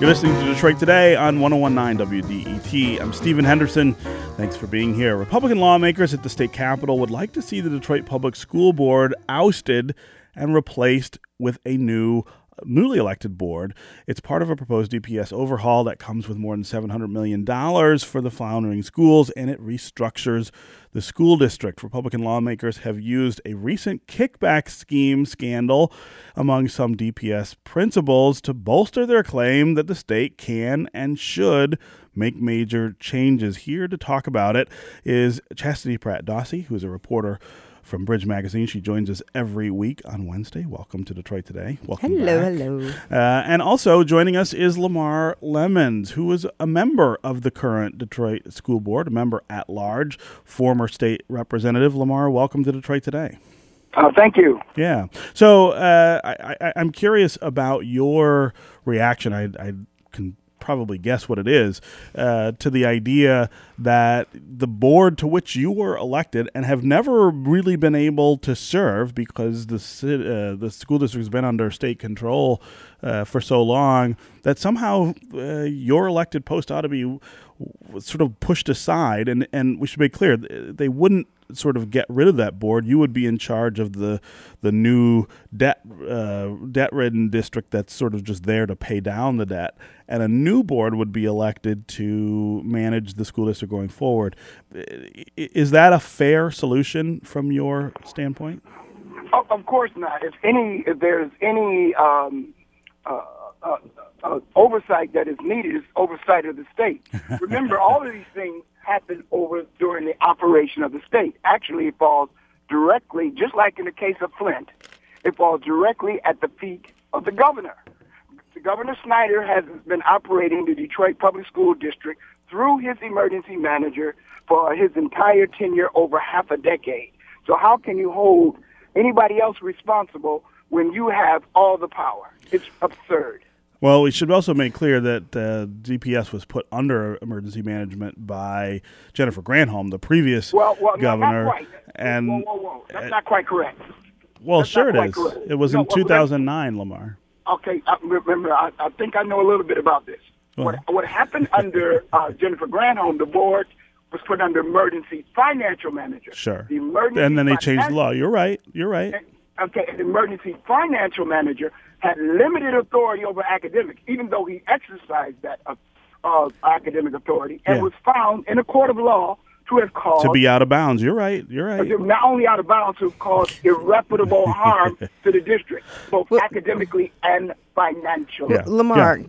You're listening to Detroit Today on 101.9 WDET. I'm Stephen Henderson. Thanks for being here. Republican lawmakers at the state capitol would like to see the Detroit Public School Board ousted and replaced with a newly elected board. It's part of a proposed DPS overhaul that comes with more than $700 million for the floundering schools, and it restructures the school district. Republican lawmakers have used a recent kickback scheme scandal among some DPS principals to bolster their claim that the state can and should make major changes. Here to talk about it is Chastity Pratt Dossie, who is a reporter from Bridge Magazine. She joins us every week on Wednesday. Welcome to Detroit Today. Hello. And also joining us is Lamar Lemons, who is a member of the current Detroit School Board, a member at large, former state representative. Lamar, welcome to Detroit Today. Thank you. Yeah. So I'm curious about your reaction. I can probably guess what it is, to the idea that the board to which you were elected and have never really been able to serve because the school district's been under state control for so long, that somehow your elected post ought to be sort of pushed aside. And we should make clear, they wouldn't sort of get rid of that board. You would be in charge of the new debt-ridden district that's sort of just there to pay down the debt, and a new board would be elected to manage the school district going forward. Is that a fair solution from your standpoint? Oh, of course not. If there's any oversight that is needed, it's oversight of the state. Remember, all of these things happen during the operation of the state. Actually, it falls directly, just like in the case of Flint, it falls directly at the feet of the governor. Governor Snyder has been operating the Detroit Public School District through his emergency manager for his entire tenure, over half a decade. So how can you hold anybody else responsible when you have all the power? It's absurd. Well, we should also make clear that DPS was put under emergency management by Jennifer Granholm, the previous governor. Not quite. And whoa. That's not quite correct. Well, that's sure it is. Correct. It was in 2009, Lamar. Okay, remember, I think I know a little bit about this. Well, what happened under Jennifer Granholm, the board was put under emergency financial manager. Sure. And then they changed the law. You're right. Okay, an emergency financial manager had limited authority over academics, even though he exercised that academic authority, and was found in a court of law to have caused... to be out of bounds. You're right. Not only out of bounds, to have caused irreparable harm to the district, both academically and financially. Yeah. Lamar,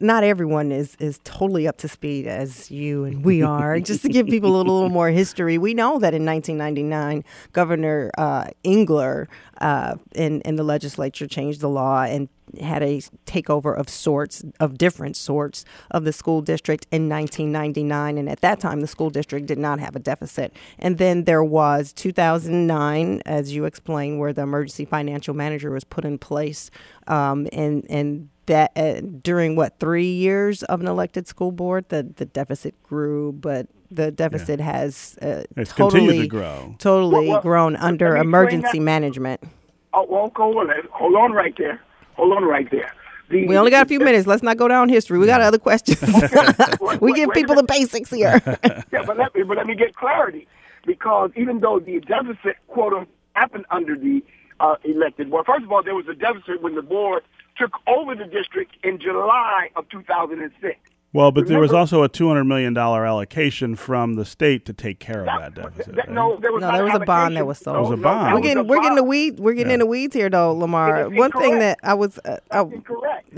not everyone is totally up to speed as you and we are. Just to give people a little more history, we know that in 1999, Governor Engler and the legislature changed the law and had a takeover of different sorts of the school district in 1999. And at that time, the school district did not have a deficit. And then there was 2009, as you explained, where the emergency financial manager was put in place. And that during 3 years of an elected school board, the deficit grew, but the deficit has totally grown under emergency management. Hold on right there. We only got a few minutes. Let's not go down history. We got other questions. We give people the basics here. but let me get clarity, because even though the deficit quota happened under the elected board, first of all, there was a deficit when the board took over the district in July of 2006. Well, but remember, there was also a $200 million allocation from the state to take care of that deficit. There was a bond that was sold. There was a bond. We're getting in the weeds here, though, Lamar. One thing that I was... incorrect.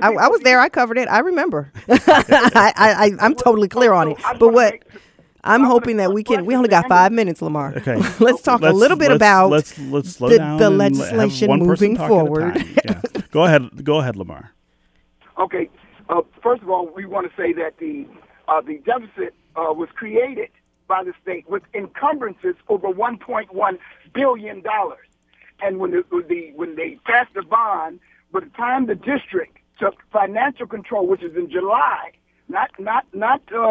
I was there. I covered it. I remember. I'm totally clear on it. But what... I'm hoping that we can. We only got 5 minutes, Lamar. Okay, let's talk a little bit about the legislation moving forward. Go ahead, Lamar. Okay, first of all, we want to say that the deficit was created by the state with encumbrances over $1.1 billion, and when they passed the bond, by the time the district took financial control, which is in July, not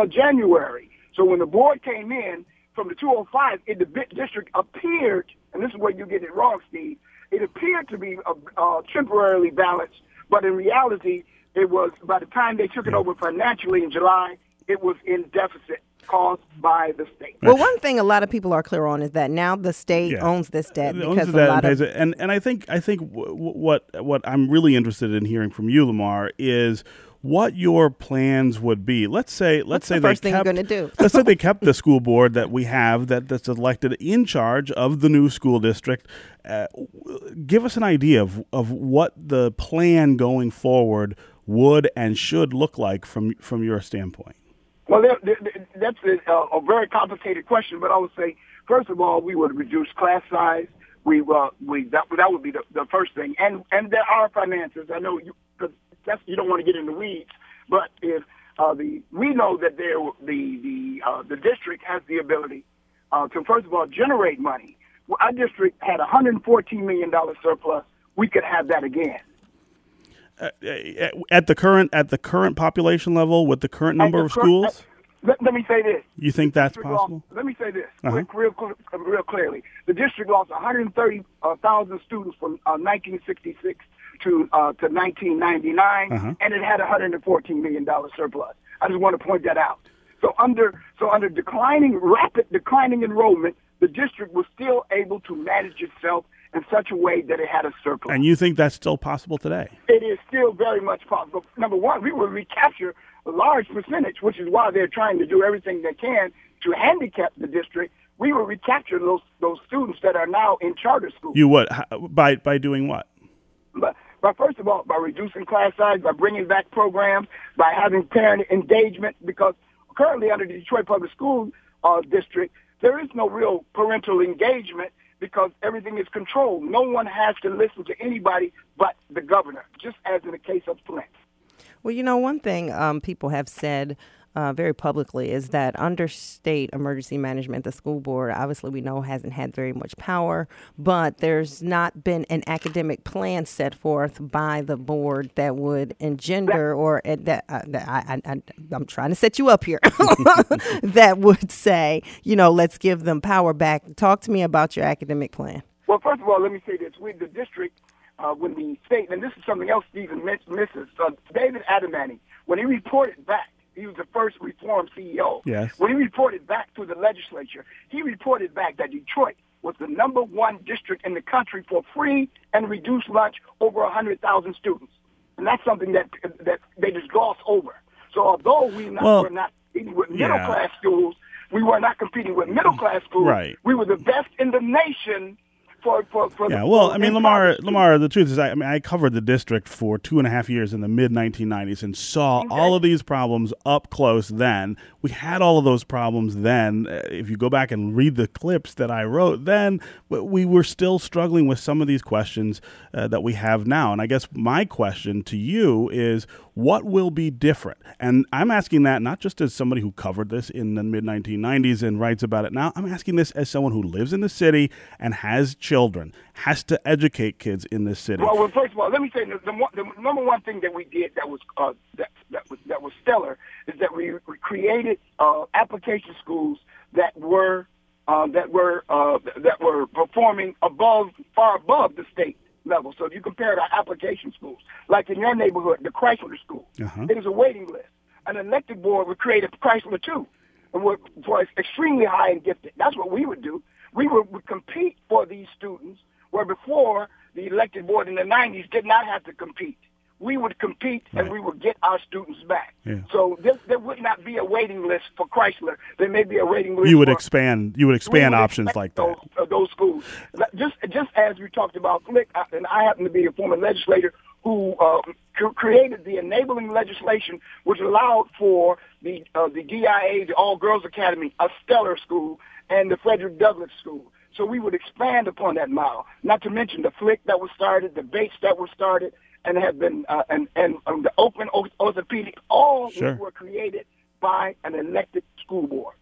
January. So when the board came in from the 205, the district appeared, and this is where you get it wrong, Steve, it appeared to be temporarily balanced, but in reality, It was, by the time they took it over financially in July, it was in deficit caused by the state. Well, one thing a lot of people are clear on is that now the state owns this debt because a lot of and I think what I'm really interested in hearing from you, Lamar, is what your plans would be. Let's say they kept the school board that we have that's elected in charge of the new school district. Give us an idea of what the plan going forward would and should look like from your standpoint. Well, that's a very complicated question, but I would say, first of all, we would reduce class size. That would be the first thing. And there are finances. I know you don't want to get in the weeds, but if we know that the district has the ability to, first of all, generate money. Well, our district had $114 million surplus. We could have that again. At the current population level with the current number of schools? Let me say this. You think that's possible? Let me say this real clearly. The district lost 130,000 students from 1966 to 1999, and it had $114 million surplus. I just want to point that out. So under rapid declining enrollment, the district was still able to manage itself in such a way that it had a surplus. And you think that's still possible today? It is still very much possible. Number one, we will recapture a large percentage, which is why they're trying to do everything they can to handicap the district. We will recapture those students that are now in charter schools. You would? By doing what? But first of all, by reducing class size, by bringing back programs, by having parent engagement, because currently under the Detroit Public School District, there is no real parental engagement, because everything is controlled. No one has to listen to anybody but the governor, just as in the case of Flint. Well, you know, one thing people have said very publicly is that under state emergency management, the school board, obviously we know, hasn't had very much power, but there's not been an academic plan set forth by the board that would engender or I'm trying to set you up here that would say, you know, let's give them power back. Talk to me about your academic plan. Well, first of all, let me say this. With the district, when the state, and this is something else Stephen misses, David Adamany, when he reported back, he was the first reform CEO. Yes. When he reported back to the legislature, he reported back that Detroit was the number one district in the country for free and reduced lunch over 100,000 students. And that's something that they just gloss over. So although we were not competing with middle-class schools, we were not competing with middle-class schools. Right. We were the best in the nation. Lamar, the truth is, I covered the district for 2.5 years in the mid-1990s and saw all of these problems up close then. We had all of those problems then. If you go back and read the clips that I wrote then, we were still struggling with some of these questions that we have now. And I guess my question to you is, what will be different? And I'm asking that not just as somebody who covered this in the mid-1990s and writes about it now. I'm asking this as someone who lives in the city and has children, has to educate kids in this city. Well, first of all, let me say the number one thing that we did that was stellar is that we created application schools that were performing far above the state level. So if you compare our application schools, like in your neighborhood, the Chrysler School, it is a waiting list. An elected board would create a Chrysler too, and for extremely high and gifted. That's what we would do. We would compete for these students, where before the elected board in the 90s did not have to compete. We would compete, and we would get our students back. Yeah. So there would not be a waiting list for Chrysler. There may be a waiting list. You would expand options like that. Those schools. Just as we talked about Flick, and I happen to be a former legislator who created the enabling legislation, which allowed for the DIA, the All Girls Academy, a stellar school, and the Frederick Douglass School. So we would expand upon that model, not to mention the Flick that was started, the Bates that were started, and have been, and the Open Orthopedic, all were created by an elected school board.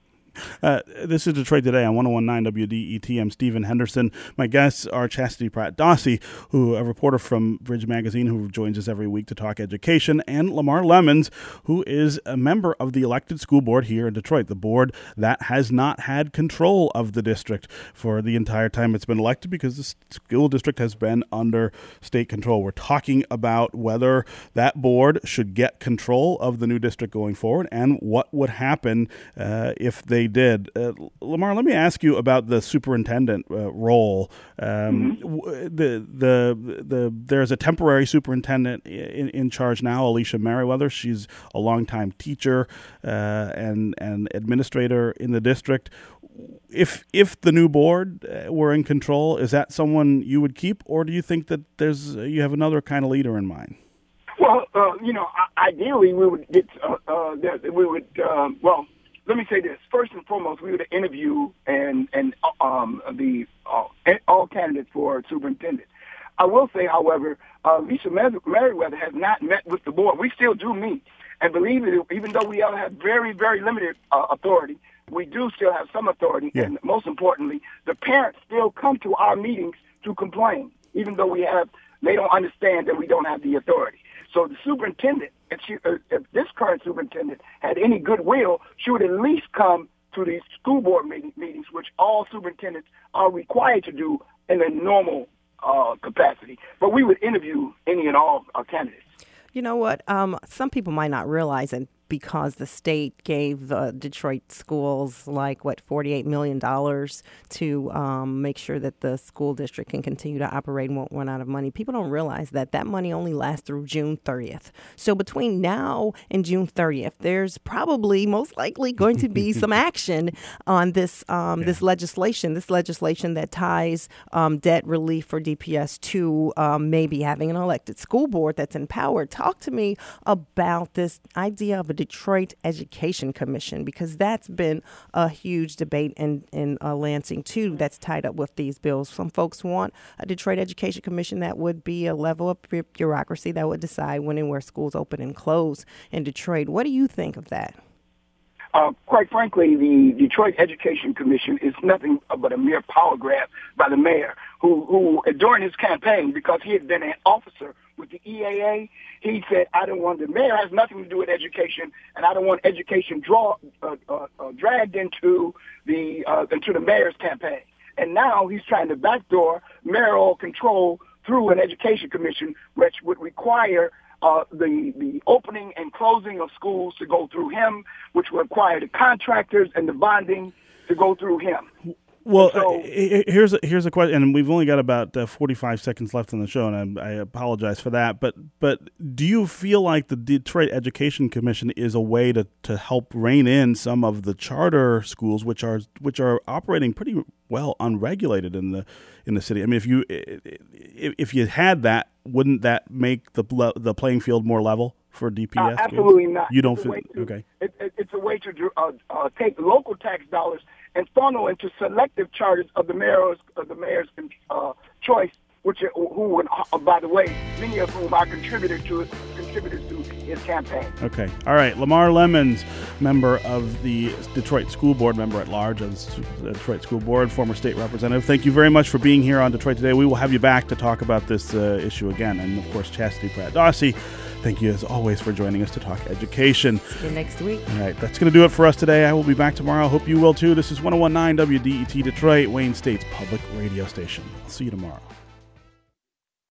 This is Detroit Today on 101.9 WDET. I'm Stephen Henderson. My guests are Chastity Pratt Dossie, who a reporter from Bridge Magazine who joins us every week to talk education, and Lamar Lemons, who is a member of the elected school board here in Detroit, the board that has not had control of the district for the entire time it's been elected because the school district has been under state control. We're talking about whether that board should get control of the new district going forward and what would happen if they did. Lamar, let me ask you about the superintendent role. There's a temporary superintendent in charge now, Alycia Meriweather. She's a longtime teacher and administrator in the district. If the new board were in control, is that someone you would keep, or do you think that you have another kind of leader in mind? Well, ideally we would get let me say this. First and foremost, we would interview all candidates for superintendent. I will say, however, Alycia Meriweather has not met with the board. We still do meet. And believe it, even though we all have very, very limited authority, we do still have some authority. Yeah. And most importantly, the parents still come to our meetings to complain, even though they don't understand that we don't have the authority. So the superintendent, if this current superintendent had any goodwill, she would at least come to these school board meetings, which all superintendents are required to do in a normal capacity. But we would interview any and all our candidates. You know what? Some people might not realize it, because the state gave the Detroit schools $48 million to make sure that the school district can continue to operate and won't run out of money. People don't realize that money only lasts through June 30th. So between now and June 30th, there's probably most likely going to be some action on this legislation that ties debt relief for DPS to maybe having an elected school board that's empowered. Talk to me about this idea of a Detroit Education Commission, because that's been a huge debate in Lansing, too, that's tied up with these bills. Some folks want a Detroit Education Commission that would be a level of bureaucracy that would decide when and where schools open and close in Detroit. What do you think of that? Quite frankly, the Detroit Education Commission is nothing but a mere power grab by the mayor, who during his campaign, because he had been an officer with the EAA, he said, the mayor has nothing to do with education, and I don't want education dragged into the mayor's campaign. And now he's trying to backdoor mayoral control through an education commission, which would require the opening and closing of schools to go through him, which would require the contractors and the bonding to go through him. Well, so, here's a question, and we've only got about 45 seconds left on the show, and I apologize for that. But do you feel like the Detroit Education Commission is a way to help rein in some of the charter schools, which are operating pretty well unregulated in the city? I mean, if you had that, wouldn't that make the playing field more level for DPS? Absolutely not. You don't feel okay? It's a way to take local tax dollars and funnel into selective charters of the mayor's choice, who would, by the way, many of whom are contributors to his campaign. Okay. All right. Lamar Lemons, member of the Detroit School Board, member at large of the Detroit School Board, former state representative. Thank you very much for being here on Detroit Today. We will have you back to talk about this issue again. And, of course, Chastity Pratt Dossie, thank you, as always, for joining us to talk education. See you next week. All right. That's going to do it for us today. I will be back tomorrow. Hope you will, too. This is 101.9 WDET Detroit, Wayne State's public radio station. I'll see you tomorrow.